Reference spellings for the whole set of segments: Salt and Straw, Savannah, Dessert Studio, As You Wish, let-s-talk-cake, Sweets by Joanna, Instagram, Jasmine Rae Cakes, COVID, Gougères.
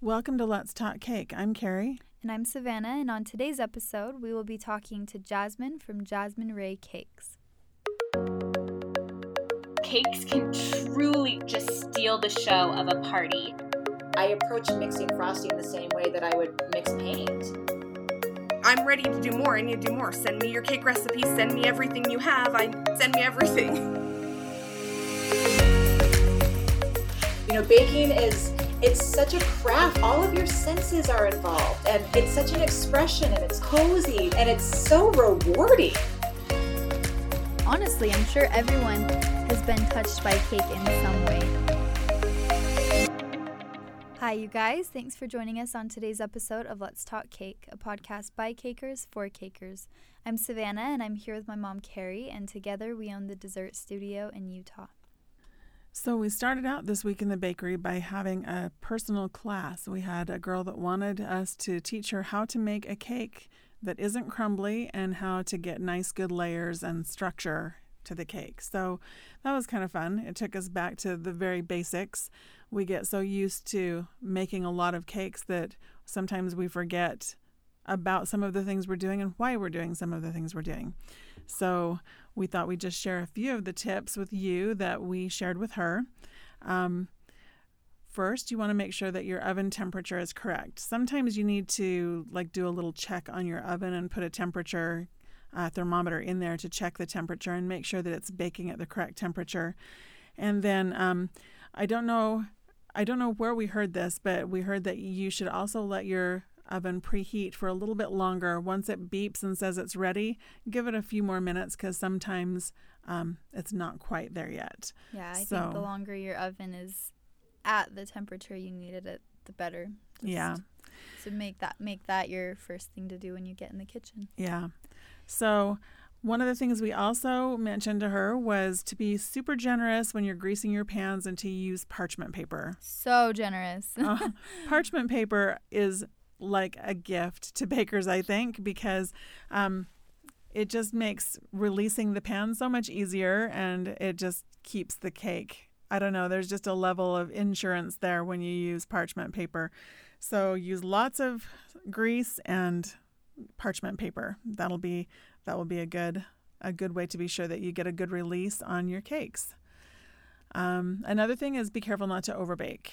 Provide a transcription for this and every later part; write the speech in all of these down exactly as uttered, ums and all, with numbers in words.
Welcome to Let's Talk Cake. I'm Carrie. And I'm Savannah, and on today's episode, we will be talking to Jasmine from Jasmine Rae Cakes. Cakes can truly just steal the show of a party. I approach mixing frosting the same way that I would mix paint. I'm ready to do more. I need to do more. Send me your cake recipe. Send me everything you have. I send me everything. You know, baking is... It's such a craft. All of your senses are involved, and it's such an expression, and it's cozy, and it's so rewarding. Honestly, I'm sure everyone has been touched by cake in some way. Hi, you guys. Thanks for joining us on today's episode of Let's Talk Cake, a podcast by cakers for cakers. I'm Savannah, and I'm here with my mom, Carrie, and together we own the Dessert Studio in Utah. So we started out this week in the bakery by having a personal class. We had a girl that wanted us to teach her how to make a cake that isn't crumbly and how to get nice, good layers and structure to the cake. So that was kind of fun. It took us back to the very basics. We get so used to making a lot of cakes that sometimes we forget about some of the things we're doing and why we're doing some of the things we're doing. So we thought we'd just share a few of the tips with you that we shared with her. Um, first, you want to make sure that your oven temperature is correct. Sometimes you need to like do a little check on your oven and put a temperature uh, thermometer in there to check the temperature and make sure that it's baking at the correct temperature. And then um, I don't know, I don't know where we heard this, but we heard that you should also let your oven preheat for a little bit longer. Once it beeps and says it's ready, give it a few more minutes because sometimes um, it's not quite there yet. Yeah, I so, think the longer your oven is at the temperature you needed it, the better. Just yeah. So make that make that your first thing to do when you get in the kitchen. Yeah. So one of the things we also mentioned to her was to be super generous when you're greasing your pans and to use parchment paper. So generous. uh, parchment paper is like a gift to bakers, I think, because um, it just makes releasing the pan so much easier and it just keeps the cake. I don't know, there's just a level of insurance there when you use parchment paper. So use lots of grease and parchment paper. That'll be that will be a good a good way to be sure that you get a good release on your cakes. Um, another thing is be careful not to overbake.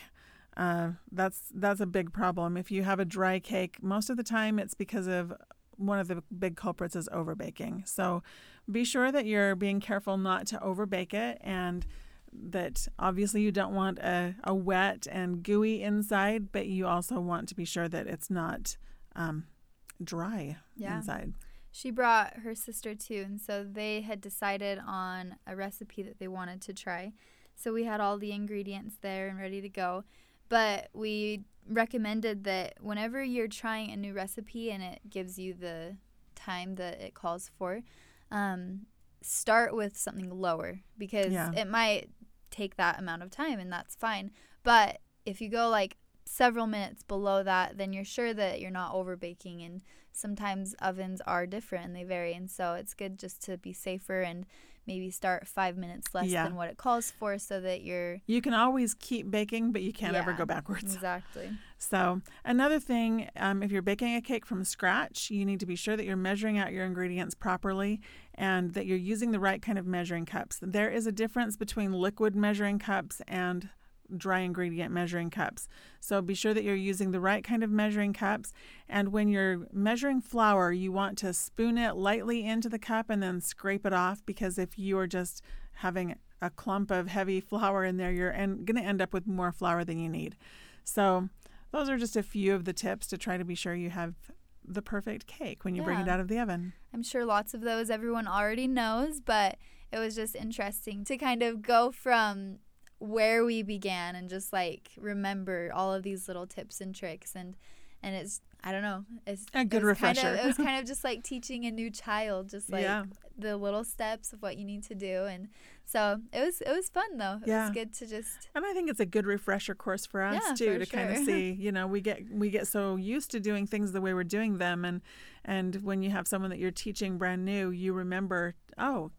Uh, that's that's a big problem. If you have a dry cake, most of the time it's because of one of the big culprits is overbaking. So be sure that you're being careful not to overbake it and that obviously you don't want a, a wet and gooey inside, but you also want to be sure that it's not um, dry yeah. inside. She brought her sister too, and so they had decided on a recipe that they wanted to try. So we had all the ingredients there and ready to go. But we recommended that whenever you're trying a new recipe and it gives you the time that it calls for, um, start with something lower because yeah. it might take that amount of time and that's fine. But if you go like several minutes below that, then you're sure that you're not overbaking. And sometimes ovens are different and they vary. And so it's good just to be safer and maybe start five minutes less yeah. than what it calls for so that you're... You can always keep baking, but you can't yeah, ever go backwards. Exactly. So another thing, um, if you're baking a cake from scratch, you need to be sure that you're measuring out your ingredients properly and that you're using the right kind of measuring cups. There is a difference between liquid measuring cups and dry ingredient measuring cups. So be sure that you're using the right kind of measuring cups. And when you're measuring flour, you want to spoon it lightly into the cup and then scrape it off, because if you are just having a clump of heavy flour in there, you're en- going to end up with more flour than you need. So those are just a few of the tips to try to be sure you have the perfect cake when you yeah. bring it out of the oven. I'm sure lots of those everyone already knows, but it was just interesting to kind of go from where we began and just like remember all of these little tips and tricks, and and it's I don't know it's a good it refresher kind of, it was kind of just like teaching a new child just like yeah. the little steps of what you need to do, and so it was it was fun though it yeah. was good to just, and I think it's a good refresher course for us yeah, too for to sure. kind of see, you know, we get we get so used to doing things the way we're doing them, and and when you have someone that you're teaching brand new, you remember, oh,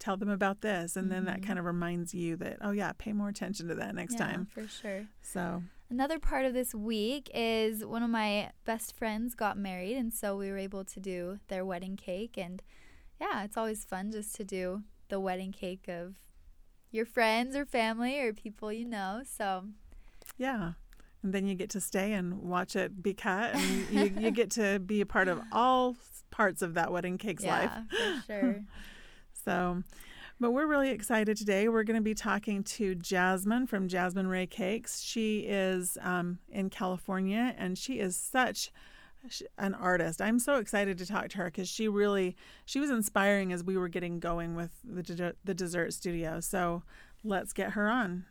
tell them about this, and then mm-hmm. that kind of reminds you that, oh yeah, pay more attention to that next yeah, time for sure. So Another part of this week is one of my best friends got married, and so we were able to do their wedding cake. And yeah, it's always fun just to do the wedding cake of your friends or family or people you know. So yeah. And then you get to stay and watch it be cut, and you, you get to be a part of all parts of that wedding cake's yeah, life. Yeah, for sure. So, but we're really excited today. We're going to be talking to Jasmine from Jasmine Rae Cakes. She is um, in California, and she is such an artist. I'm so excited to talk to her because she really, she was inspiring as we were getting going with the de- the Dessert Studio. So let's get her on.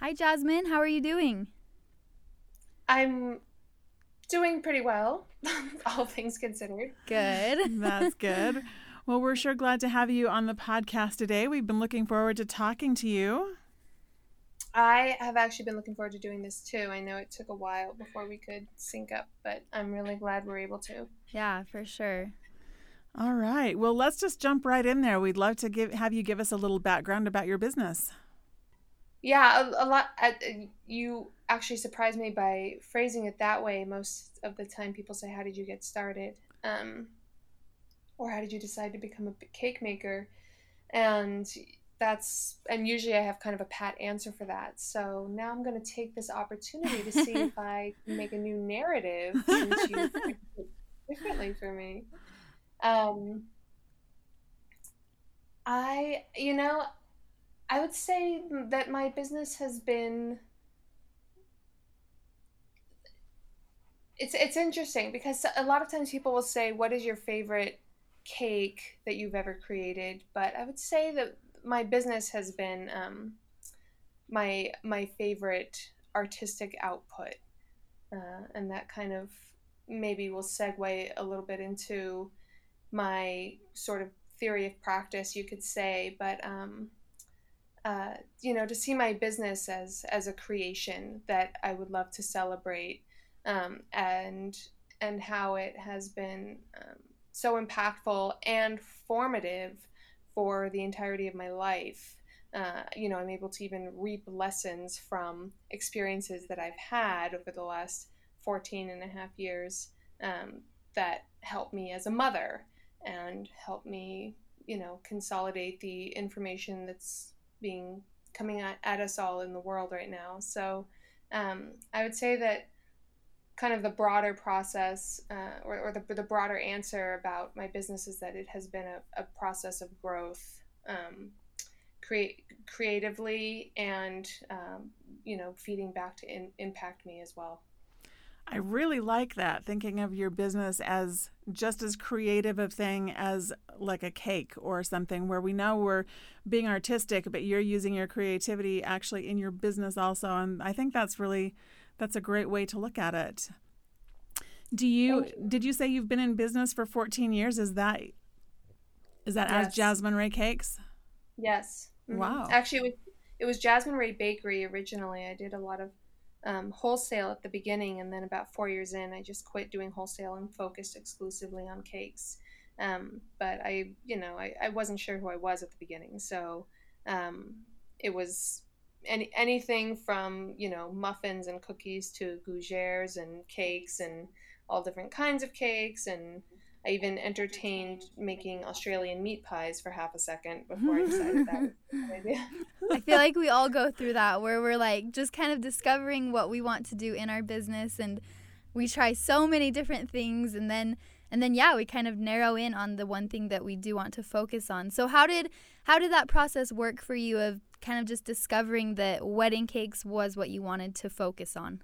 Hi, Jasmine. How are you doing? I'm doing pretty well, all things considered. Good. That's good. Well, we're sure glad to have you on the podcast today. We've been looking forward to talking to you. I have actually been looking forward to doing this too. I know it took a while before we could sync up, but I'm really glad we're able to. Yeah, for sure. All right. Well, let's just jump right in there. We'd love to give have you give us a little background about your business. Yeah, a, a lot. Uh, you actually surprised me by phrasing it that way. Most of the time people say, how did you get started? Um, or how did you decide to become a cake maker? And that's, and usually I have kind of a pat answer for that. So now I'm going to take this opportunity to see if I can make a new narrative into differently for me. Um, I, you know, I would say that my business has been, it's it's interesting because a lot of times people will say, what is your favorite cake that you've ever created? But I would say that my business has been um, my my favorite artistic output. Uh, and that kind of maybe will segue a little bit into my sort of theory of practice, you could say, but um, uh, you know, to see my business as, as a creation that I would love to celebrate. Um, and and how it has been um, so impactful and formative for the entirety of my life. Uh, you know, I'm able to even reap lessons from experiences that I've had over the last fourteen and a half years um, that helped me as a mother and helped me, you know, consolidate the information that's being coming at, at us all in the world right now. So um, I would say that kind of the broader process uh, or, or the, the broader answer about my business is that it has been a, a process of growth um, create, creatively and, um, you know, feeding back to in, impact me as well. I really like that, thinking of your business as just as creative a thing as like a cake or something where we know we're being artistic, but you're using your creativity actually in your business also. And I think that's really That's a great way to look at it. Do you, you did you say you've been in business for fourteen years? Is that is that yes. As Jasmine Rae Cakes? Yes. Mm-hmm. Wow. Actually, it was, it was Jasmine Rae Bakery originally. I did a lot of um, wholesale at the beginning, and then about four years in, I just quit doing wholesale and focused exclusively on cakes. Um, but I, you know, I, I wasn't sure who I was at the beginning, so um, it was. Any anything from, you know, muffins and cookies to gougères and cakes and all different kinds of cakes. And I even entertained making Australian meat pies for half a second before I decided that was a good idea. I feel like we all go through that where we're like just kind of discovering what we want to do in our business, and we try so many different things, and then And then, yeah, we kind of narrow in on the one thing that we do want to focus on. So how did how did that process work for you of kind of just discovering that wedding cakes was what you wanted to focus on?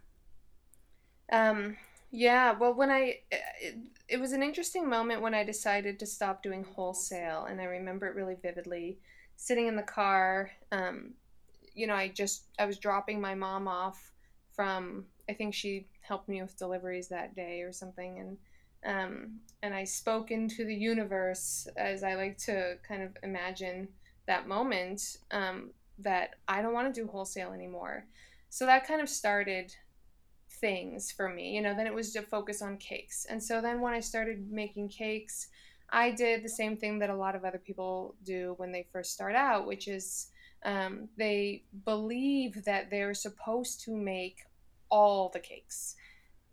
Um, yeah, well, when I it, it was an interesting moment when I decided to stop doing wholesale. And I remember it really vividly sitting in the car. Um, you know, I just I was dropping my mom off from, I think she helped me with deliveries that day or something. And Um, and I spoke into the universe, as I like to kind of imagine that moment, um, that I don't want to do wholesale anymore. So that kind of started things for me, you know, then it was to focus on cakes. And so then when I started making cakes, I did the same thing that a lot of other people do when they first start out, which is um, they believe that they're supposed to make all the cakes,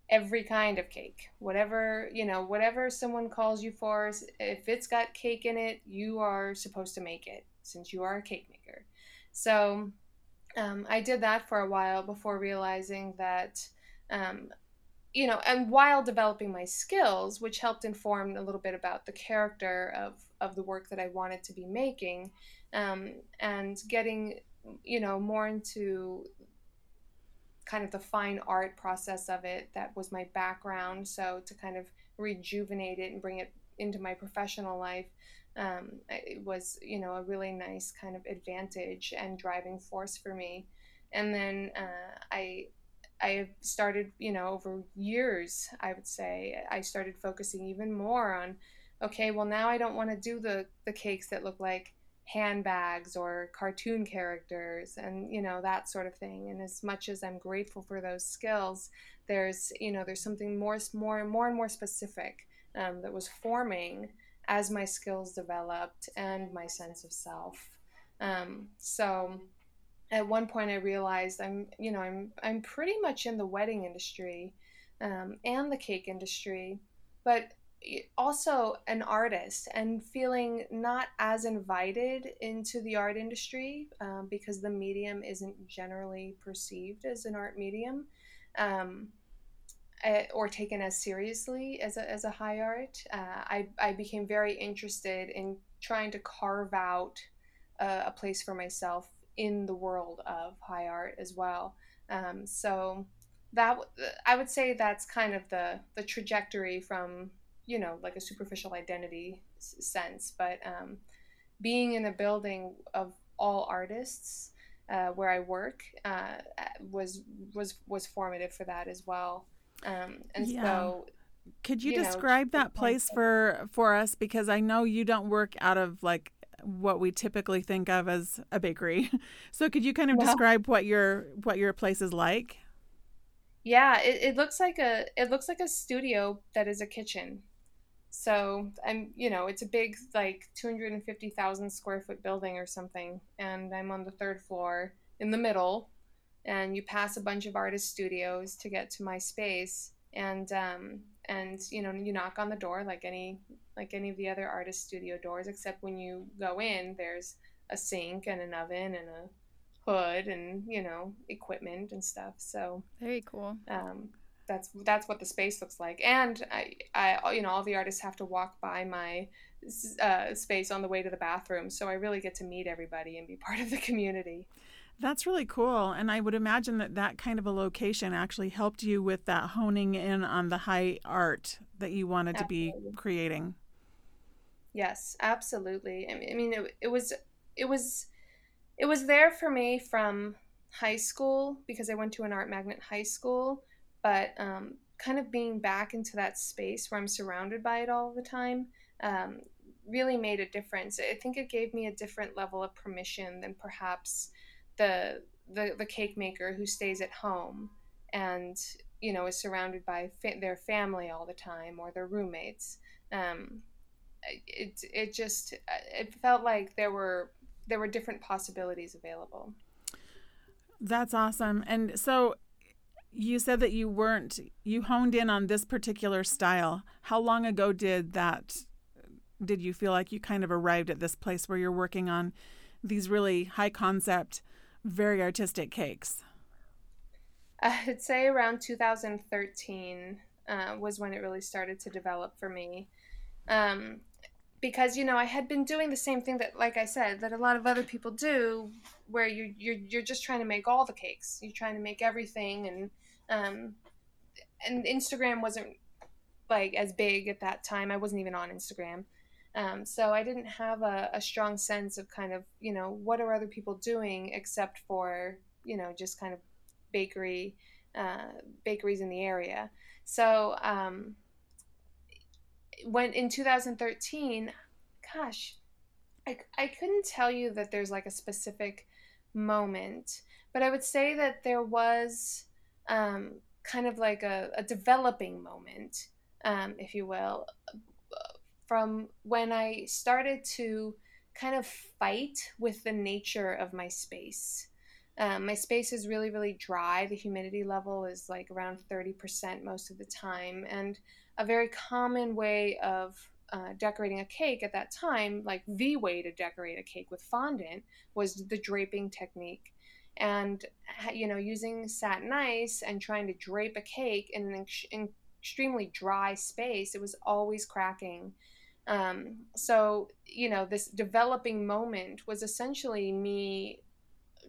every kind of cake, whatever, you know, whatever someone calls you for. If it's got cake in it, you are supposed to make it since you are a cake maker. So um, I did that for a while before realizing that, um, you know, and while developing my skills, which helped inform a little bit about the character of, of the work that I wanted to be making, um, and getting, you know, more into kind of the fine art process of it. That was my background. So to kind of rejuvenate it and bring it into my professional life, um, it was, you know, a really nice kind of advantage and driving force for me. And then uh, I, I started, you know, over years, I would say, I started focusing even more on, okay, well, now I don't want to do the, the cakes that look like handbags or cartoon characters and, you know, that sort of thing. And as much as I'm grateful for those skills, there's, you know, there's something more, more, more and more specific um, that was forming as my skills developed and my sense of self. Um, so at one point I realized I'm, you know, I'm, I'm pretty much in the wedding industry um, and the cake industry, but also an artist, and feeling not as invited into the art industry um, because the medium isn't generally perceived as an art medium um, or taken as seriously as a, as a high art. Uh, I, I became very interested in trying to carve out a, a place for myself in the world of high art as well. Um, so that I would say that's kind of the, the trajectory from, you know, like a superficial identity sense, but um, being in a building of all artists uh, where I work uh, was was was formative for that as well. Um, and yeah. so, could you, you describe know, that place for for us? Because I know you don't work out of like what we typically think of as a bakery. So could you kind of well, describe what your what your place is like? Yeah, it, it looks like a it looks like a studio that is a kitchen. So, I'm, you know, it's a big, like, two hundred fifty thousand square foot building or something. And I'm on the third floor in the middle. And you pass a bunch of artist studios to get to my space. And, um, and you know, you knock on the door like any, like any of the other artist studio doors, except when you go in, there's a sink and an oven and a hood and, you know, equipment and stuff. So very cool. Um, that's that's what the space looks like. And I, I, you know, all the artists have to walk by my uh, space on the way to the bathroom. So I really get to meet everybody and be part of the community. That's really cool. And I would imagine that that kind of a location actually helped you with that honing in on the high art that you wanted absolutely. to be creating. Yes, absolutely. I mean, I mean it, it was it was. It was there for me from high school because I went to an art magnet high school, but um, kind of being back into that space where I'm surrounded by it all the time um, really made a difference. I think it gave me a different level of permission than perhaps the the, the cake maker who stays at home and, you know, is surrounded by fa- their family all the time or their roommates. Um, it it just it felt like there were. There were different possibilities available. That's awesome. And so you said that you weren't, you honed in on this particular style. How long ago did that, did you feel like you kind of arrived at this place where you're working on these really high concept, very artistic cakes? I'd say around two thousand thirteen uh, was when it really started to develop for me. Um, Because, you know, I had been doing the same thing that, like I said, that a lot of other people do, where you, you're you're just trying to make all the cakes. You're trying to make everything. And um, and Instagram wasn't, like, as big at that time. I wasn't even on Instagram. Um, so I didn't have a, a strong sense of kind of, you know, what are other people doing except for, you know, just kind of bakery, uh, bakeries in the area. So... Um, When in two thousand thirteen, gosh, I, I couldn't tell you that there's like a specific moment, but I would say that there was um, kind of like a, a developing moment, um, if you will, from when I started to kind of fight with the nature of my space. Um, my space is really, really dry. The humidity level is like around thirty percent most of the time. And a very common way of uh, decorating a cake at that time, like the way to decorate a cake with fondant, was the draping technique. And, you know, using satin ice and trying to drape a cake in an ex- in extremely dry space, it was always cracking. Um, so, you know, this developing moment was essentially me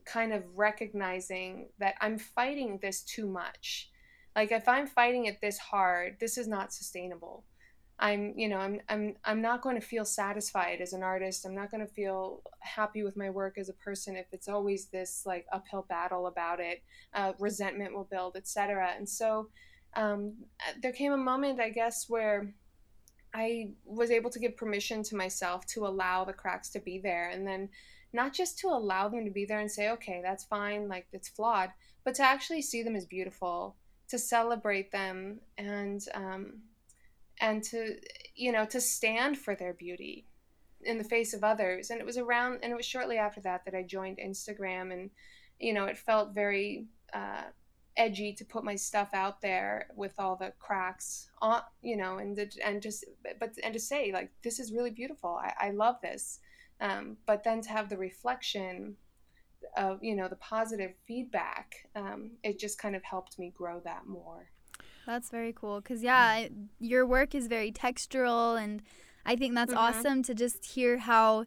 kind of recognizing that I'm fighting this too much. Like, if I'm fighting it this hard, this is not sustainable. I'm, you know, I'm, I'm, I'm not going to feel satisfied as an artist. I'm not going to feel happy with my work as a person if it's always this like uphill battle about it. Uh, resentment will build, et cetera. And so, um, there came a moment, I guess, where I was able to give permission to myself to allow the cracks to be there, and then not just to allow them to be there and say, okay, that's fine, like it's flawed, but to actually see them as beautiful, to celebrate them, and um, and to, you know, to stand for their beauty in the face of others. And it was around, and it was shortly after that that I joined Instagram, and, you know, it felt very uh, edgy to put my stuff out there with all the cracks on, you know, and the, and just, but, and to say like, this is really beautiful. I, I love this. Um, but then to have the reflection of, you know, the positive feedback, um, it just kind of helped me grow that more. That's very cool. Because, yeah, it, your work is very textural. And I think that's mm-hmm. awesome to just hear how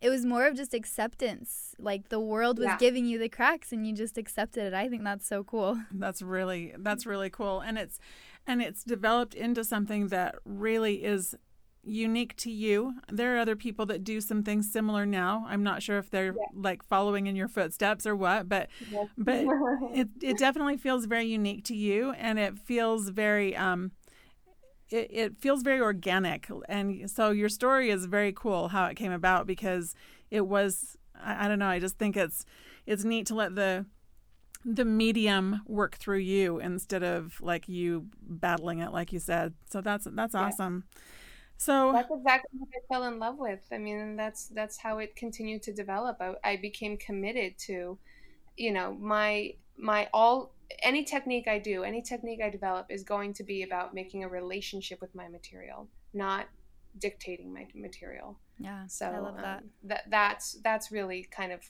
it was more of just acceptance. Like the world was yeah. giving you the cracks and you just accepted it. I think that's so cool. That's really that's really cool. And it's and it's developed into something that really is unique to you. There are other people that do some things similar now. I'm not sure if they're yeah. like following in your footsteps or what, but yeah. but it it definitely feels very unique to you, and it feels very um it, it feels very organic. And so your story is very cool how it came about, because it was I, I don't know, I just think it's it's neat to let the the medium work through you instead of like you battling it, like you said. So that's that's yeah. awesome. So that's exactly what I fell in love with. I mean, that's that's how it continued to develop. I, I became committed to, you know, my my all any technique I do, any technique I develop is going to be about making a relationship with my material, not dictating my material. Yeah, so I love that. Um, that that's that's really kind of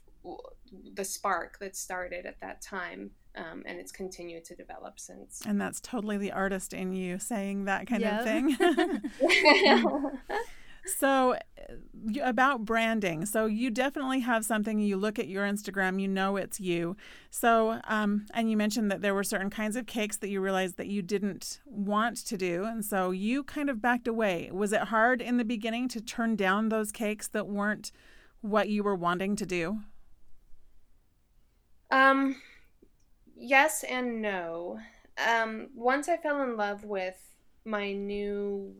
the spark that started at that time. Um, and it's continued to develop since. And that's totally the artist in you saying that kind yep. of thing. So about branding. So you definitely have something. You look at your Instagram, you know it's you. So um, and you mentioned that there were certain kinds of cakes that you realized that you didn't want to do. And so you kind of backed away. Was it hard in the beginning to turn down those cakes that weren't what you were wanting to do? Um. Yes and no. Um, once I fell in love with my new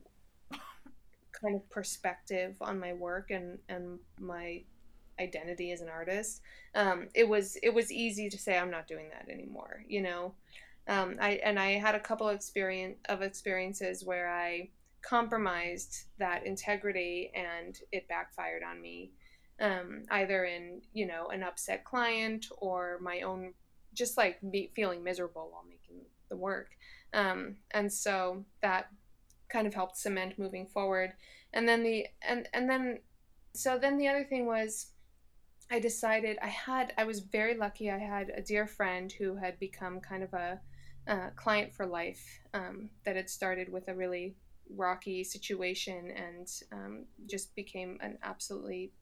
kind of perspective on my work and, and my identity as an artist, um, it was it was easy to say I'm not doing that anymore. You know, um, I and I had a couple of experience of experiences where I compromised that integrity and it backfired on me, um, either in you know an upset client or my own. Just like be feeling miserable while making the work. Um, and so that kind of helped cement moving forward. And then the, and, and then, so then the other thing was I decided I had, I was very lucky. I had a dear friend who had become kind of a uh, client for life um, that had started with a really rocky situation and um, just became an absolutely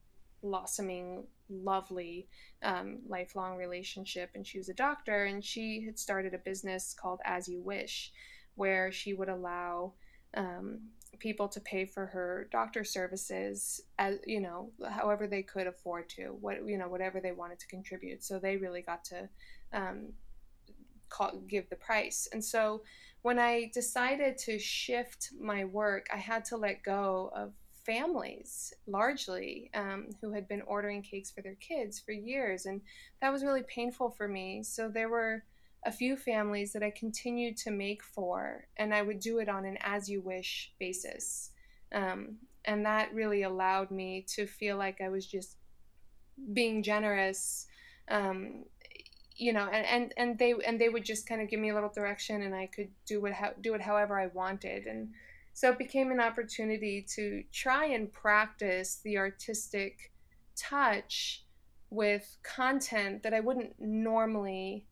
blossoming, lovely, um, lifelong relationship. And she was a doctor, and she had started a business called As You Wish, where she would allow um, people to pay for her doctor services, as you know, however they could afford to, what you know, whatever they wanted to contribute. So they really got to um, call, give the price. And so when I decided to shift my work, I had to let go of families largely um, who had been ordering cakes for their kids for years, and that was really painful for me. So there were a few families that I continued to make for, and I would do it on an As You Wish basis, um, and that really allowed me to feel like I was just being generous, um, you know, and, and, and they and they would just kind of give me a little direction, and I could do what how, do it however I wanted. And so it became an opportunity to try and practice the artistic touch with content that I wouldn't normally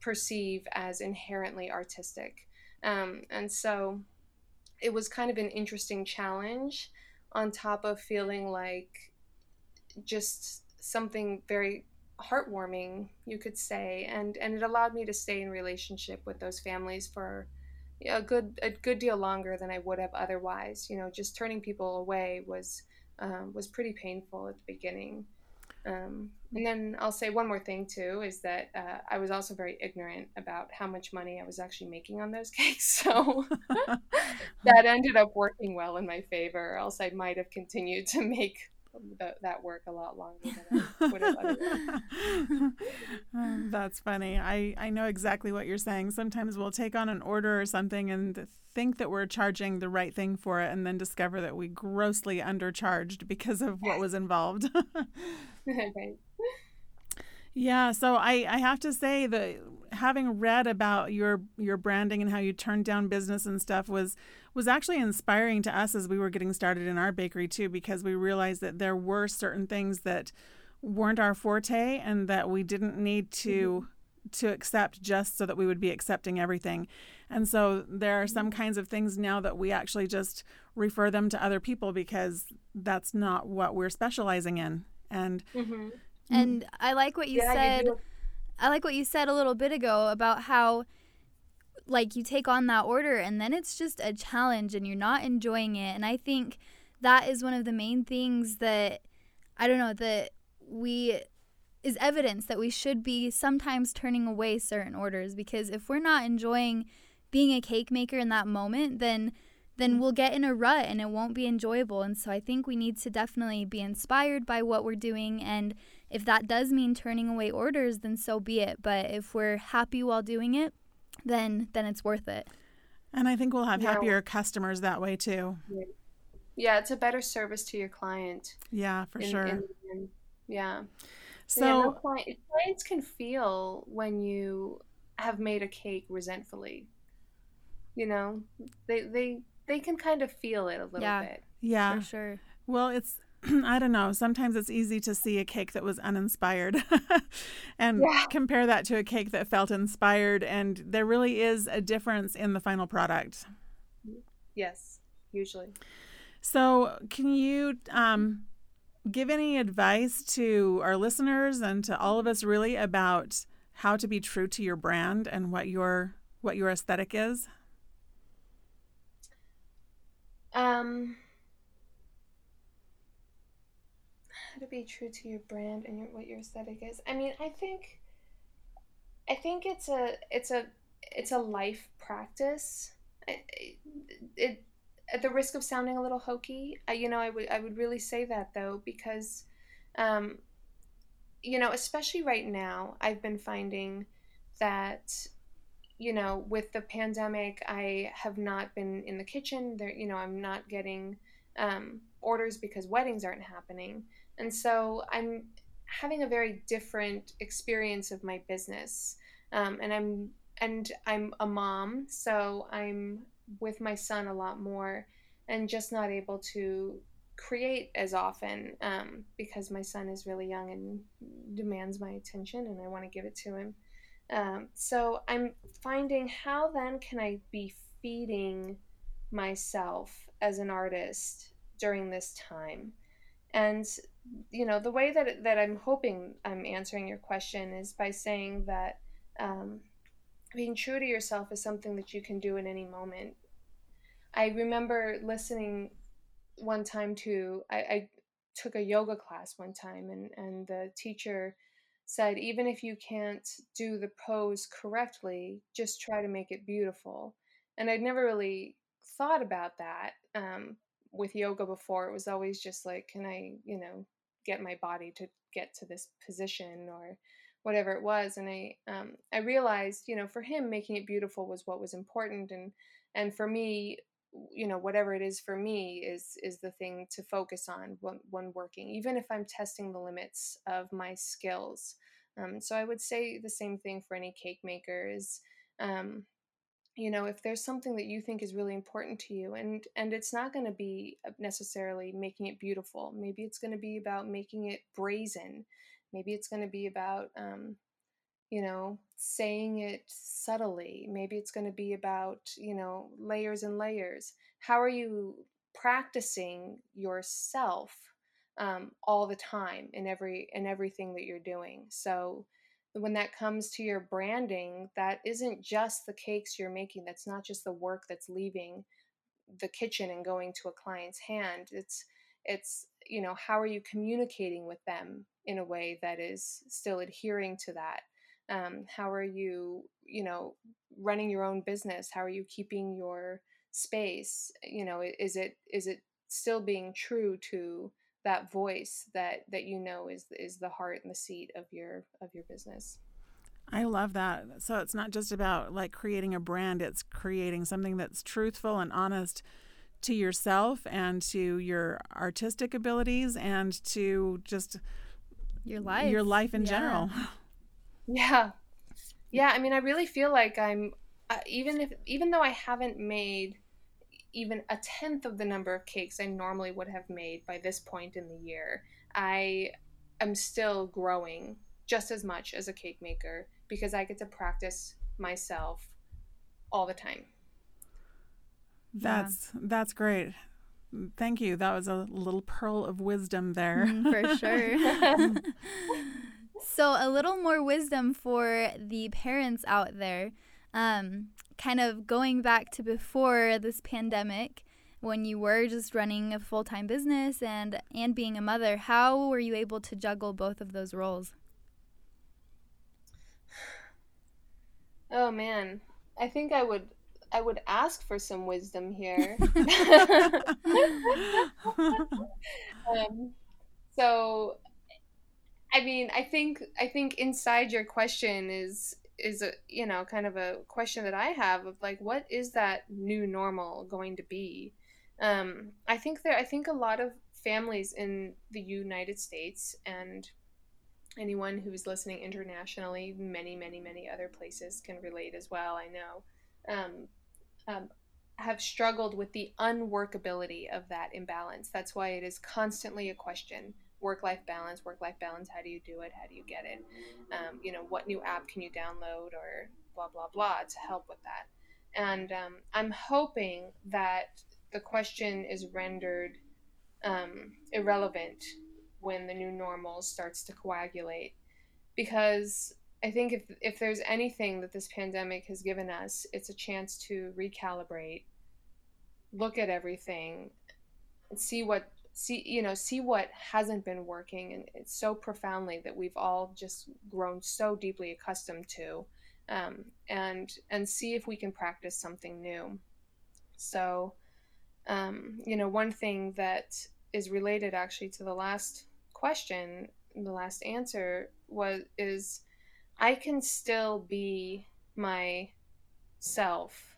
perceive as inherently artistic. Um, and so it was kind of an interesting challenge on top of feeling like just something very heartwarming, you could say, and and it allowed me to stay in relationship with those families for a good a good deal longer than I would have otherwise. You know, just turning people away was um, was pretty painful at the beginning. Um, and then I'll say one more thing too, is that uh, I was also very ignorant about how much money I was actually making on those cakes, so that ended up working well in my favor. Else I might have continued to make Th- that work a lot longer than I would have otherwise. That's funny. I, I know exactly what you're saying. Sometimes we'll take on an order or something and think that we're charging the right thing for it, and then discover that we grossly undercharged because of what was involved. Right. Yeah, so I, I have to say that having read about your your branding and how you turned down business and stuff was was actually inspiring to us as we were getting started in our bakery too, because we realized that there were certain things that weren't our forte and that we didn't need to mm-hmm. to accept just so that we would be accepting everything. And so there are some kinds of things now that we actually just refer them to other people because that's not what we're specializing in. And mm-hmm. And I like what you yeah, said. You I like what you said a little bit ago about how, like, you take on that order and then it's just a challenge and you're not enjoying it. And I think that is one of the main things that, I don't know, that we is evidence that we should be sometimes turning away certain orders, because if we're not enjoying being a cake maker in that moment, then then we'll get in a rut and it won't be enjoyable. And so I think we need to definitely be inspired by what we're doing. And if that does mean turning away orders, then so be it. But if we're happy while doing it, then then it's worth it. And I think we'll have happier yeah. customers that way too. Yeah, it's a better service to your client. Yeah, for in, sure. In, in, yeah. So yeah, no client, clients can feel when you have made a cake resentfully. You know, they they. They can kind of feel it a little yeah. bit. Yeah. For sure. Well, it's, I don't know, sometimes it's easy to see a cake that was uninspired and yeah. compare that to a cake that felt inspired. And there really is a difference in the final product. Yes, usually. So can you um, give any advice to our listeners and to all of us really about how to be true to your brand and what your what your aesthetic is? Um, how to be true to your brand and your, what your aesthetic is. I mean, I think, I think it's a, it's a, it's a life practice. I, it, at the risk of sounding a little hokey, I, you know, I would, I would really say that though, because, um, you know, especially right now, I've been finding that, you know, with the pandemic, I have not been in the kitchen there. You know, I'm not getting um, orders because weddings aren't happening. And so I'm having a very different experience of my business. Um, and I'm, and I'm a mom, so I'm with my son a lot more and just not able to create as often um, because my son is really young and demands my attention and I want to give it to him. Um, so I'm finding, how then can I be feeding myself as an artist during this time? And, you know, the way that, that I'm hoping I'm answering your question is by saying that, um, being true to yourself is something that you can do in any moment. I remember listening one time to, I, I took a yoga class one time and, and the teacher said, even if you can't do the pose correctly, just try to make it beautiful. And I'd never really thought about that um, with yoga before. It was always just like, can I, you know, get my body to get to this position or whatever it was. And I, um, I realized, you know, for him, making it beautiful was what was important. And, and for me, you know, whatever it is for me is, is the thing to focus on when, when working, even if I'm testing the limits of my skills. Um, so I would say the same thing for any cake makers. Um, you know, if there's something that you think is really important to you, and, and it's not going to be necessarily making it beautiful. Maybe it's going to be about making it brazen. Maybe it's going to be about, um, you know, saying it subtly. Maybe it's going to be about, you know, layers and layers. How are you practicing yourself um, all the time in every in everything that you're doing? So when that comes to your branding, that isn't just the cakes you're making. That's not just the work that's leaving the kitchen and going to a client's hand. It's, it's you know, how are you communicating with them in a way that is still adhering to that? Um, how are you, you know, running your own business? How are you keeping your space? You know, is it is it still being true to that voice that that you know is is the heart and the seat of your of your business? I love that. So it's not just about like creating a brand; it's creating something that's truthful and honest to yourself and to your artistic abilities and to just your life, your life in yeah. general. Yeah. Yeah. I mean, I really feel like I'm, uh, even if, even though I haven't made even a tenth of the number of cakes I normally would have made by this point in the year, I am still growing just as much as a cake maker because I get to practice myself all the time. That's, yeah. that's great. Thank you. That was a little pearl of wisdom there. For sure. So a little more wisdom for the parents out there, um, kind of going back to before this pandemic, when you were just running a full-time business and, and being a mother, how were you able to juggle both of those roles? Oh, man. I think I would I would ask for some wisdom here. um, so... I mean, I think I think inside your question is is a you know kind of a question that I have of like, what is that new normal going to be? Um, I think there I think a lot of families in the United States and anyone who's listening internationally, many many many other places can relate as well. I know um, um, have struggled with the unworkability of that imbalance. That's why it is constantly a question. Work-life balance, work-life balance, how do you do it? How do you get it? Um, you know, what new app can you download or blah, blah, blah to help with that? And um, I'm hoping that the question is rendered um, irrelevant when the new normal starts to coagulate. Because I think if if there's anything that this pandemic has given us, it's a chance to recalibrate, look at everything, and see what see, you know, see what hasn't been working. And it's so profoundly that we've all just grown so deeply accustomed to, um, and, and see if we can practice something new. So, um, you know, one thing that is related actually to the last question, the last answer was, is I can still be myself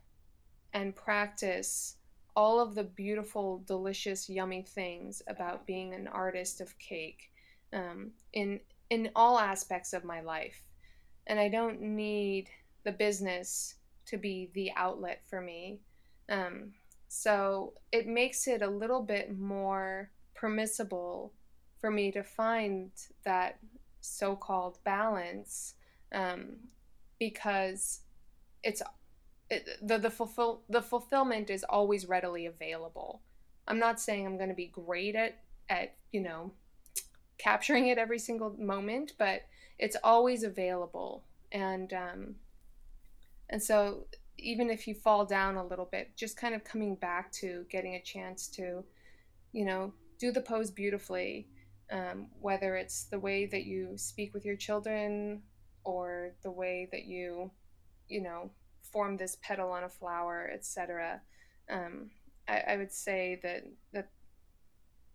and practice all of the beautiful, delicious, yummy things about being an artist of cake um, in in all aspects of my life. And I don't need the business to be the outlet for me. Um, so it makes it a little bit more permissible for me to find that so-called balance um, because it's It, the the fulfill the fulfillment is always readily available. I'm not saying I'm going to be great at at you know capturing it every single moment, but it's always available. And um, and so even if you fall down a little bit, just kind of coming back to getting a chance to, you know, do the pose beautifully, um, whether it's the way that you speak with your children or the way that you, you know. form this petal on a flower, et cetera. Um, I, I would say that, that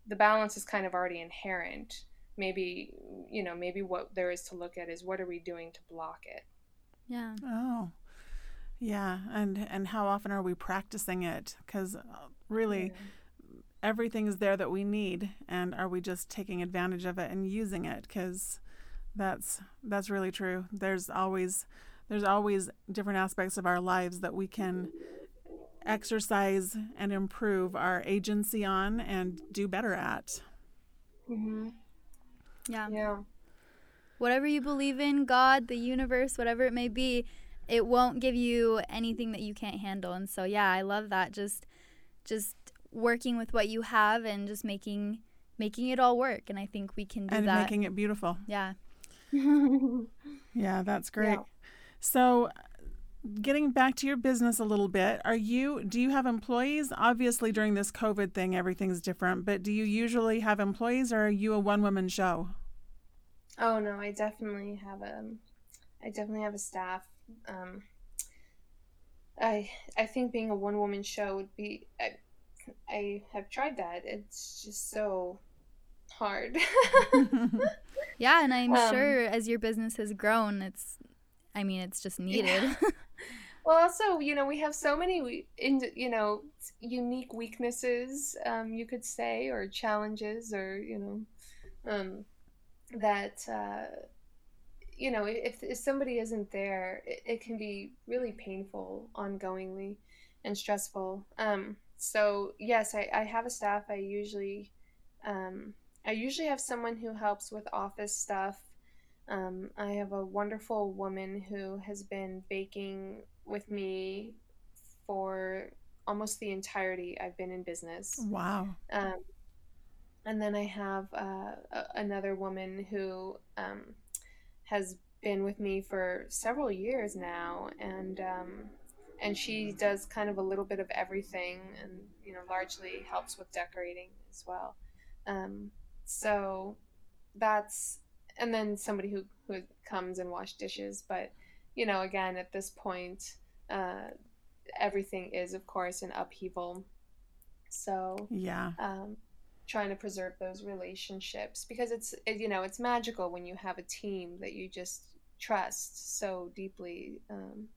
the balance is kind of already inherent. Maybe, you know, maybe what there is to look at is what are we doing to block it? Yeah. Oh, yeah. And, and how often are we practicing it? Because really yeah. everything is there that we need. And are we just taking advantage of it and using it? Because That's that's really true. There's always there's always different aspects of our lives that we can exercise and improve our agency on and do better at. Mm-hmm. Yeah. Yeah. Whatever you believe in, God, the universe, whatever it may be, it won't give you anything that you can't handle. And so, yeah, I love that. Just just working with what you have and just making making it all work. And I think we can do and that. And making it beautiful. Yeah. Yeah, that's great. Yeah. So getting back to your business a little bit, are you do you have employees? Obviously, during this COVID thing, everything's different. But do you usually have employees, or are you a one-woman show? Oh, no, I definitely have a, I definitely have a staff. Um, I I think being a one-woman show would be, I, I have tried that. It's just so hard. Yeah, and I'm um, sure as your business has grown, it's, I mean, it's just needed. Yeah. Well, also, you know, we have so many, you know, unique weaknesses, um, you could say, or challenges, or, you know, um, that, uh, you know, if, if somebody isn't there, it, it can be really painful ongoingly and stressful. Um, so yes, I, I have a staff. I usually, um, I usually have someone who helps with office stuff. Um, I have a wonderful woman who has been baking with me for almost the entirety I've been in business. Wow. Um, and then I have, uh, a, another woman who, um, has been with me for several years now, and um, and she does kind of a little bit of everything, and you know, largely helps with decorating as well. Um, so that's, and then somebody who, who comes and wash dishes. But you know, again, at this point, uh, everything is, of course, an upheaval. So yeah. Um, trying to preserve those relationships, because it's it, you know, it's magical when you have a team that you just trust so deeply. Um,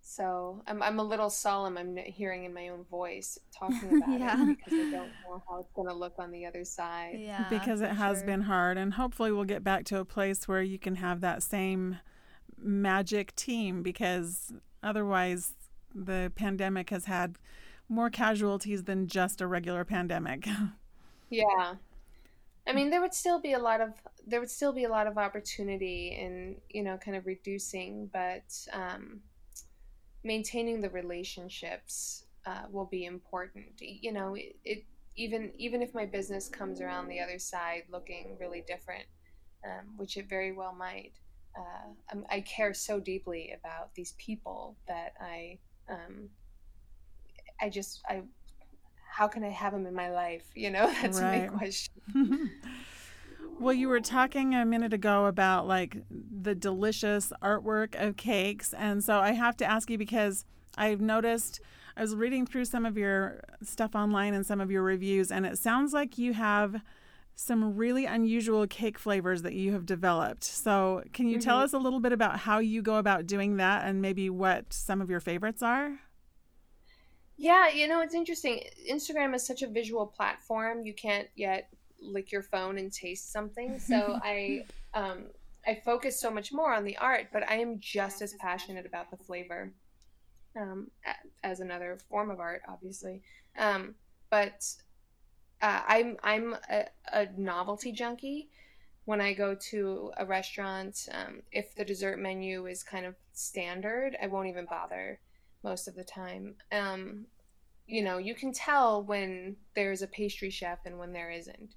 so I'm I'm a little solemn. I'm hearing in my own voice talking about yeah. it, because I don't know how it's going to look on the other side. Yeah, because it has sure. been hard, and hopefully we'll get back to a place where you can have that same magic team, because otherwise the pandemic has had more casualties than just a regular pandemic. Yeah. I mean, there would still be a lot of, there would still be a lot of opportunity in, you know, kind of reducing, but um, maintaining the relationships uh, will be important. You know, it, it, even, even if my business comes around the other side looking really different, um, which it very well might, uh, I'm, I care so deeply about these people that I, um, I just, I, how can I have them in my life? You know, that's right. My question. Well, you were talking a minute ago about like the delicious artwork of cakes. And so I have to ask you, because I've noticed, I was reading through some of your stuff online and some of your reviews, and it sounds like you have some really unusual cake flavors that you have developed. So can you mm-hmm. tell us a little bit about how you go about doing that, and maybe what some of your favorites are? Yeah, you know, it's interesting. Instagram is such a visual platform. You can't yet lick your phone and taste something. So I um, I focus so much more on the art, but I am just as passionate about the flavor um, as another form of art, obviously. Um, but uh, I'm I'm a, a novelty junkie. When I go to a restaurant, um, if the dessert menu is kind of standard, I won't even bother most of the time. Um, you know, you can tell when there's a pastry chef and when there isn't,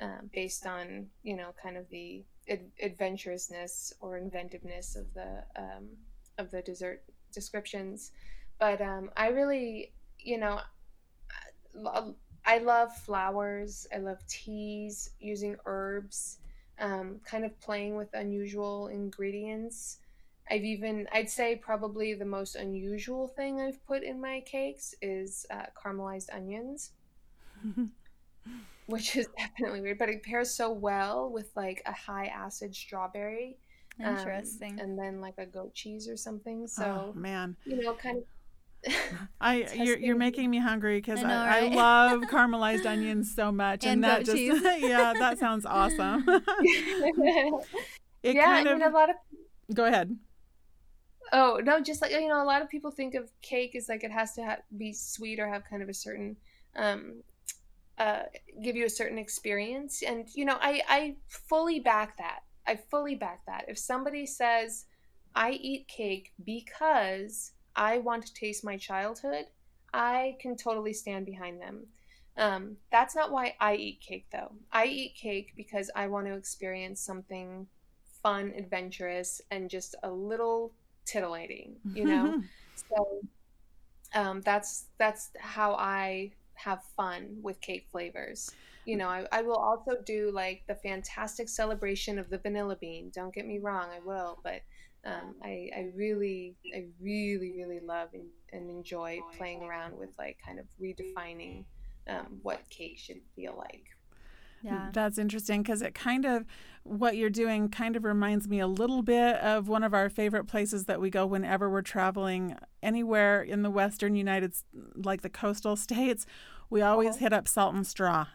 uh, based on, you know, kind of the ad- adventurousness or inventiveness of the um, of the dessert descriptions. But um, I really, you know, I love flowers. I love teas, using herbs, um, kind of playing with unusual ingredients. I've even, I'd say probably the most unusual thing I've put in my cakes is uh, caramelized onions, which is definitely weird, but it pairs so well with like a high acid strawberry. Interesting. Um, and then like a goat cheese or something. So, oh, man. You know, kind of I you're, you're making me hungry because I, know, I, right? I love caramelized onions so much, and, and that just cheese. yeah, that sounds awesome. it yeah, kind I mean, of, a lot of. Go ahead. Oh no, just like you know, a lot of people think of cake as like it has to ha- be sweet or have kind of a certain, um, uh, give you a certain experience, and you know, I I fully back that. I fully back that. If somebody says, I eat cake because I want to taste my childhood, I can totally stand behind them. Um, that's not why I eat cake, though. I eat cake because I want to experience something fun, adventurous, and just a little titillating, you know? so um, that's that's how I have fun with cake flavors. You know, I, I will also do, like, the fantastic celebration of the vanilla bean. Don't get me wrong, I will, but... Um, I, I really, I really, really love and, and enjoy playing around with like kind of redefining um, what cake should feel like. Yeah, that's interesting because it kind of, what you're doing kind of reminds me a little bit of one of our favorite places that we go whenever we're traveling anywhere in the Western United, like the coastal states. We always uh-huh. hit up Salt and Straw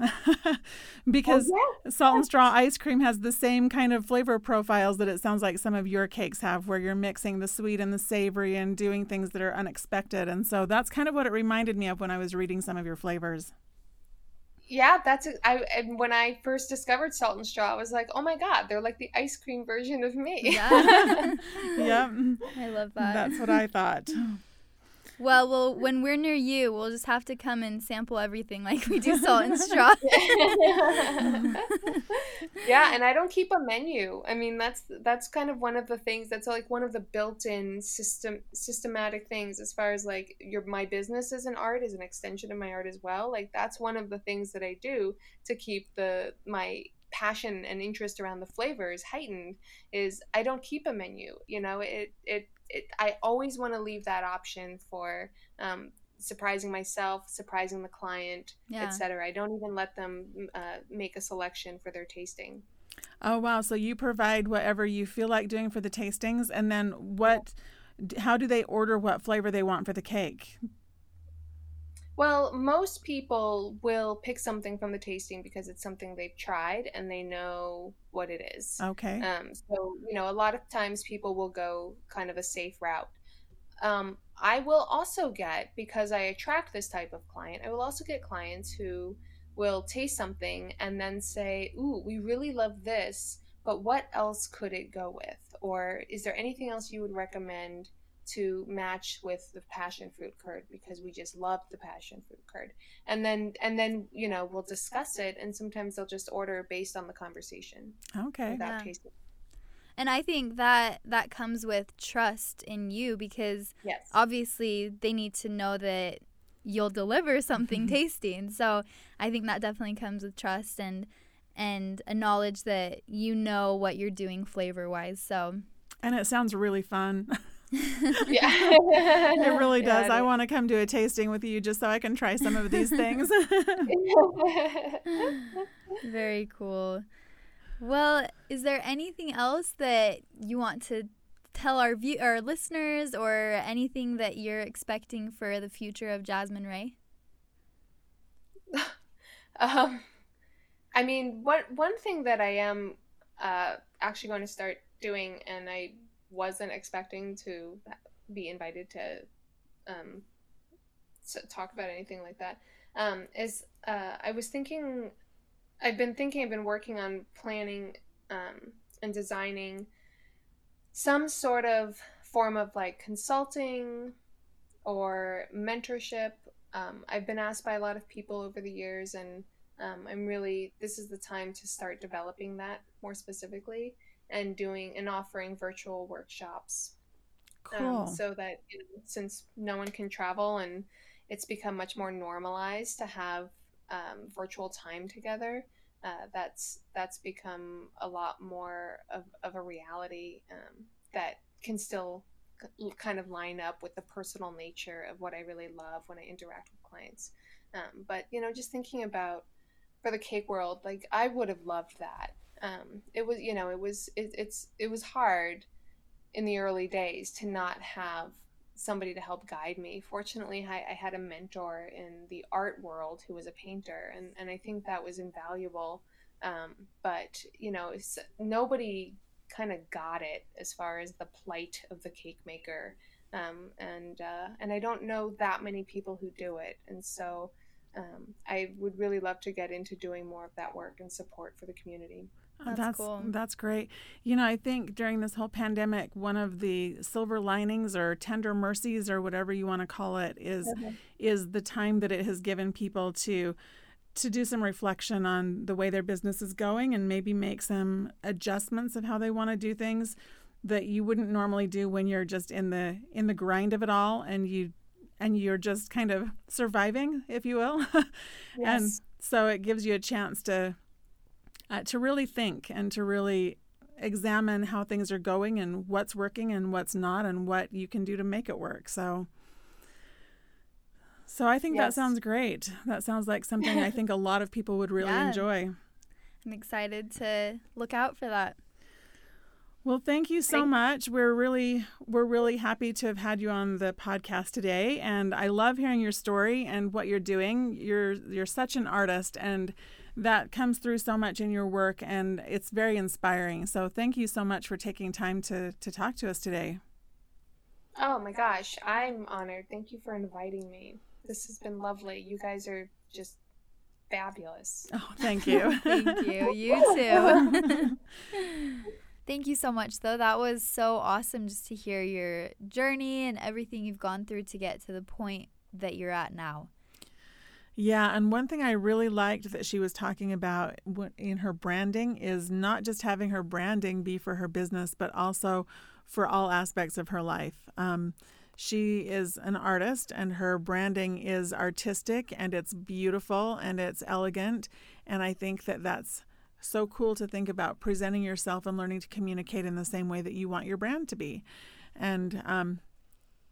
because oh, yeah. Salt and Straw ice cream has the same kind of flavor profiles that it sounds like some of your cakes have, where you're mixing the sweet and the savory and doing things that are unexpected. And so that's kind of what it reminded me of when I was reading some of your flavors. Yeah, that's a, I. And when I first discovered Salt and Straw, I was like, "Oh my God, they're like the ice cream version of me." Yeah, yeah. I love that. That's what I thought. Well, well, when we're near you, we'll just have to come and sample everything like we do Salt and Straw. Yeah, and I don't keep a menu. I mean, that's that's kind of one of the things that's like one of the built-in system systematic things as far as like your my business as an art is an extension of my art as well. Like that's one of the things that I do to keep the my passion and interest around the flavors heightened is I don't keep a menu. You know, it it. It, I always want to leave that option for um, surprising myself, surprising the client, yeah. et cetera. I don't even let them uh, make a selection for their tasting. Oh, wow. So you provide whatever you feel like doing for the tastings. And then what? How do they order what flavor they want for the cake? Well, most people will pick something from the tasting because it's something they've tried and they know what it is. Okay. Um, so, you know, a lot of times people will go kind of a safe route. Um, I will also get, because I attract this type of client, I will also get clients who will taste something and then say, ooh, we really love this, but what else could it go with? Or is there anything else you would recommend to match with the passion fruit curd, because we just love the passion fruit curd. And then, and then, you know, we'll discuss it. And sometimes they'll just order based on the conversation. Okay. Without yeah. tasting. And I think that that comes with trust in you because yes. obviously they need to know that you'll deliver something mm-hmm. tasty. And so I think that definitely comes with trust and, and a knowledge that you know what you're doing flavor wise. So, and it sounds really fun. Yeah, it really does. Yeah, I want to come to a tasting with you just so I can try some of these things. Very cool. Well, is there anything else that you want to tell our view, our listeners, or anything that you're expecting for the future of Jasmine Rae? um, I mean, one one thing that I am uh, actually going to start doing, and I. wasn't expecting to be invited to um, talk about anything like that. Um, is uh, I was thinking, I've been thinking, I've been working on planning um, and designing some sort of form of like consulting or mentorship. Um, I've been asked by a lot of people over the years, and um, I'm really, this is the time to start developing that more specifically. And doing and offering virtual workshops. Cool. Um, so that you know, since no one can travel and it's become much more normalized to have um, virtual time together, uh, that's that's become a lot more of, of a reality um, that can still c- kind of line up with the personal nature of what I really love when I interact with clients. Um, but, you know, just thinking about for the cake world, like I would have loved that. Um, it was, you know, it was, it, it's, it was hard in the early days to not have somebody to help guide me. Fortunately, I, I had a mentor in the art world who was a painter, and, and I think that was invaluable. Um, but, you know, nobody kind of got it as far as the plight of the cake maker. Um, and, uh, and I don't know that many people who do it. And so um, I would really love to get into doing more of that work and support for the community. That's, that's cool. That's great. You know, I think during this whole pandemic, one of the silver linings or tender mercies or whatever you want to call it is okay. is the time that it has given people to to do some reflection on the way their business is going and maybe make some adjustments of how they want to do things that you wouldn't normally do when you're just in the in the grind of it all and you and you're just kind of surviving, if you will. Yes. And so it gives you a chance to Uh, to really think and to really examine how things are going and what's working and what's not and what you can do to make it work. So so I think yes. that sounds great. That sounds like something I think a lot of people would really yeah. enjoy. I'm excited to look out for that. Well, thank you so Thanks. much. We're really we're really happy to have had you on the podcast today, and I love hearing your story and what you're doing. You're you're such an artist, and that comes through so much in your work, and it's very inspiring. So thank you so much for taking time to, to talk to us today. Oh my gosh, I'm honored. Thank you for inviting me. This has been lovely. You guys are just fabulous. Oh, thank you. Thank you. You too. Thank you so much, though. That was so awesome just to hear your journey and everything you've gone through to get to the point that you're at now. Yeah, and one thing I really liked that she was talking about in her branding is not just having her branding be for her business, but also for all aspects of her life. Um, she is an artist, and her branding is artistic, and it's beautiful, and it's elegant, and I think that that's so cool to think about, presenting yourself and learning to communicate in the same way that you want your brand to be, and um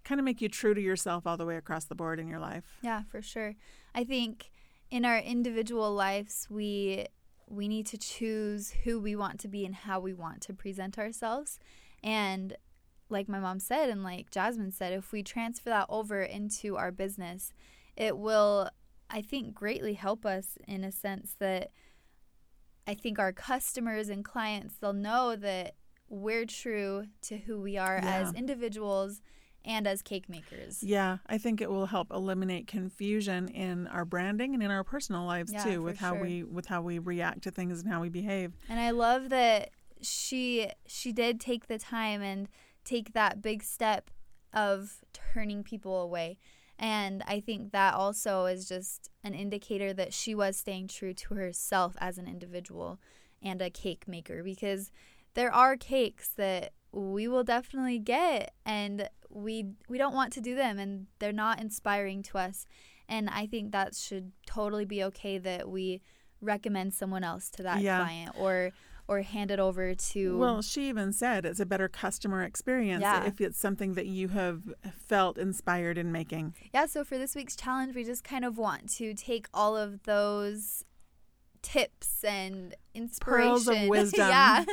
kind of make you true to yourself all the way across the board in your life. Yeah, for sure. I think in our individual lives, we we need to choose who we want to be and how we want to present ourselves. And like my mom said, and like Jasmine said, if we transfer that over into our business, it will, I think, greatly help us in a sense that I think our customers and clients, they'll know that we're true to who we are yeah. as individuals and as cake makers. Yeah, I think it will help eliminate confusion in our branding and in our personal lives yeah, too, with how sure. we with how we react to things and how we behave. And I love that she she did take the time and take that big step of turning people away. And I think that also is just an indicator that she was staying true to herself as an individual and a cake maker, because there are cakes that we will definitely get, and we we don't want to do them, and they're not inspiring to us. And I think that should totally be okay, that we recommend someone else to that yeah. client or or hand it over to... Well, she even said it's a better customer experience yeah. if it's something that you have felt inspired in making. Yeah, so for this week's challenge, we just kind of want to take all of those tips and inspiration, pearls of wisdom, yeah,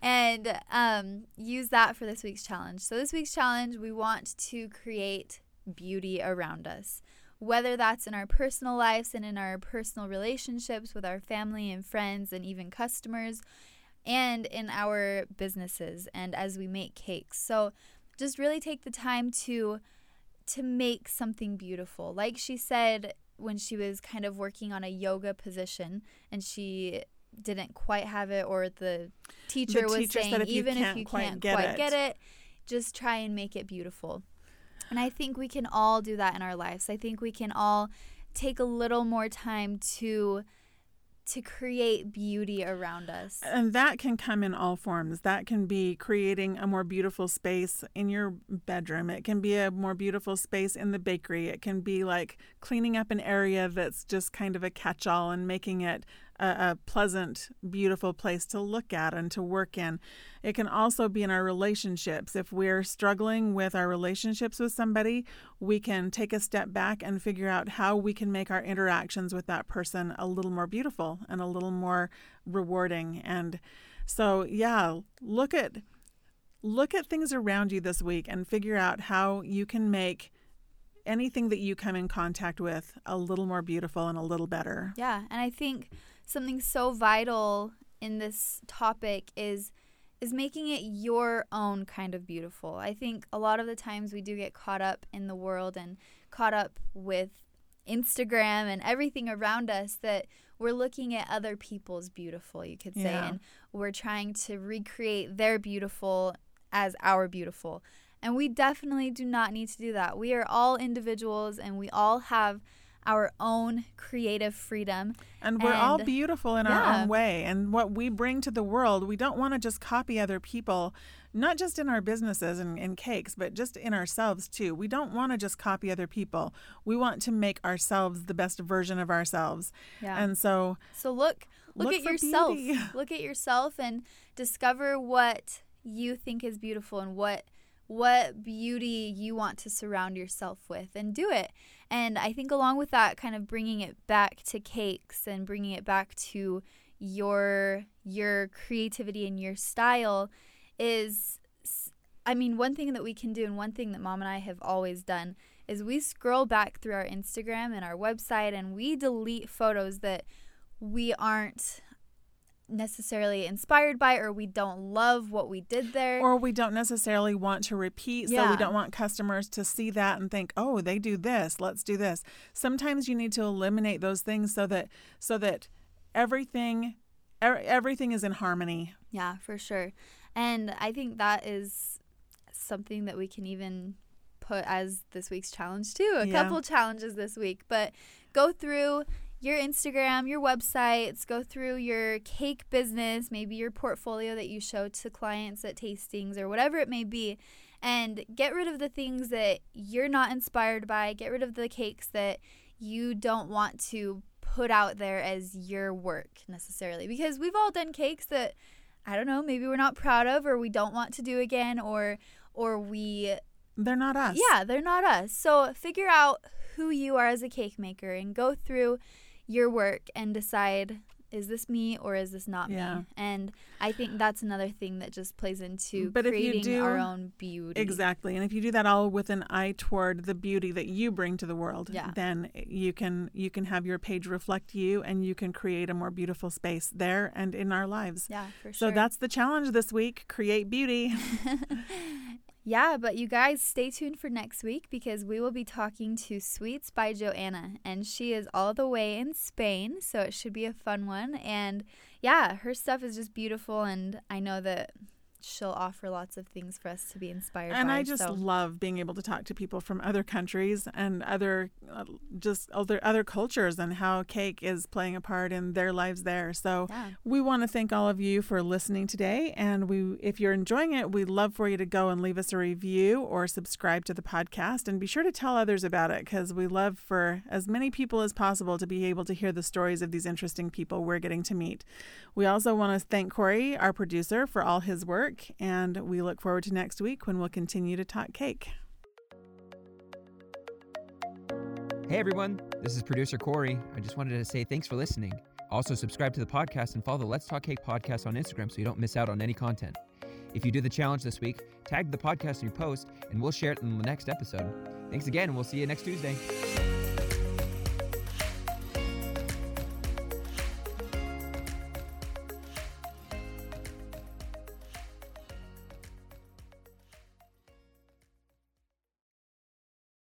and um, use that for this week's challenge. So this week's challenge, we want to create beauty around us, whether that's in our personal lives and in our personal relationships with our family and friends and even customers, and in our businesses and as we make cakes. So just really take the time to to make something beautiful. Like she said, when she was kind of working on a yoga position and she didn't quite have it, or the teacher the was saying, if even if you quite can't get quite it. get it, just try and make it beautiful. And I think we can all do that in our lives. I think we can all take a little more time to to create beauty around us. And that can come in all forms. That can be creating a more beautiful space in your bedroom. It can be a more beautiful space in the bakery. It can be like cleaning up an area that's just kind of a catch-all and making it a, a pleasant, beautiful place to look at and to work in. It can also be in our relationships. If we're struggling with our relationships with somebody, we can take a step back and figure out how we can make our interactions with that person a little more beautiful and a little more rewarding. And so, yeah, look at look at things around you this week and figure out how you can make anything that you come in contact with a little more beautiful and a little better. Yeah, and I think something so vital in this topic is is making it your own kind of beautiful. I think a lot of the times we do get caught up in the world and caught up with Instagram and everything around us that we're looking at other people's beautiful, you could say, yeah. and we're trying to recreate their beautiful as our beautiful. And we definitely do not need to do that. We are all individuals and we all have our own creative freedom. And we're and, all beautiful in yeah. our own way. And what we bring to the world, we don't want to just copy other people, not just in our businesses and, and cakes, but just in ourselves too. We don't want to just copy other people. We want to make ourselves the best version of ourselves. Yeah. And so... So look, look, look at yourself. Beauty. Look at yourself and discover what you think is beautiful and what... what beauty you want to surround yourself with, and do it. And I think along with that, kind of bringing it back to cakes and bringing it back to your your creativity and your style is, I mean, one thing that we can do and one thing that Mom and I have always done is we scroll back through our Instagram and our website and we delete photos that we aren't necessarily inspired by, or we don't love what we did there, or we don't necessarily want to repeat, yeah. so we don't want customers to see that and think, oh, they do this, let's do this. Sometimes you need to eliminate those things so that so that everything er- everything is in harmony. Yeah, for sure. And I think that is something that we can even put as this week's challenge too, a yeah. couple challenges this week. But go through your Instagram, your websites, go through your cake business, maybe your portfolio that you show to clients at tastings or whatever it may be, and get rid of the things that you're not inspired by. Get rid of the cakes that you don't want to put out there as your work necessarily, because we've all done cakes that, I don't know, maybe we're not proud of, or we don't want to do again, or or we... They're not us. Yeah, they're not us. So figure out who you are as a cake maker and go through your work and decide, is this me or is this not yeah. me? And I think that's another thing that just plays into but creating do, our own beauty. Exactly. And if you do that all with an eye toward the beauty that you bring to the world, yeah. then you can you can have your page reflect you, and you can create a more beautiful space there and in our lives. Yeah, for sure. So that's the challenge this week. Create beauty. Yeah, but you guys stay tuned for next week, because we will be talking to Sweets by Joanna, and she is all the way in Spain, so it should be a fun one. And yeah, her stuff is just beautiful, and I know that she'll offer lots of things for us to be inspired and by. And I just so. love being able to talk to people from other countries and other uh, just other other cultures, and how cake is playing a part in their lives there. So yeah. we want to thank all of you for listening today, and we if you're enjoying it, we'd love for you to go and leave us a review or subscribe to the podcast, and be sure to tell others about it, because we love for as many people as possible to be able to hear the stories of these interesting people we're getting to meet. We also want to thank Corey, our producer, for all his work, and we look forward to next week when we'll continue to talk cake. Hey everyone, this is producer Corey. I just wanted to say thanks for listening. Also, subscribe to the podcast and follow the Let's Talk Cake podcast on Instagram so you don't miss out on any content. If you do the challenge this week, tag the podcast in your post and we'll share it in the next episode. Thanks again, and we'll see you next Tuesday.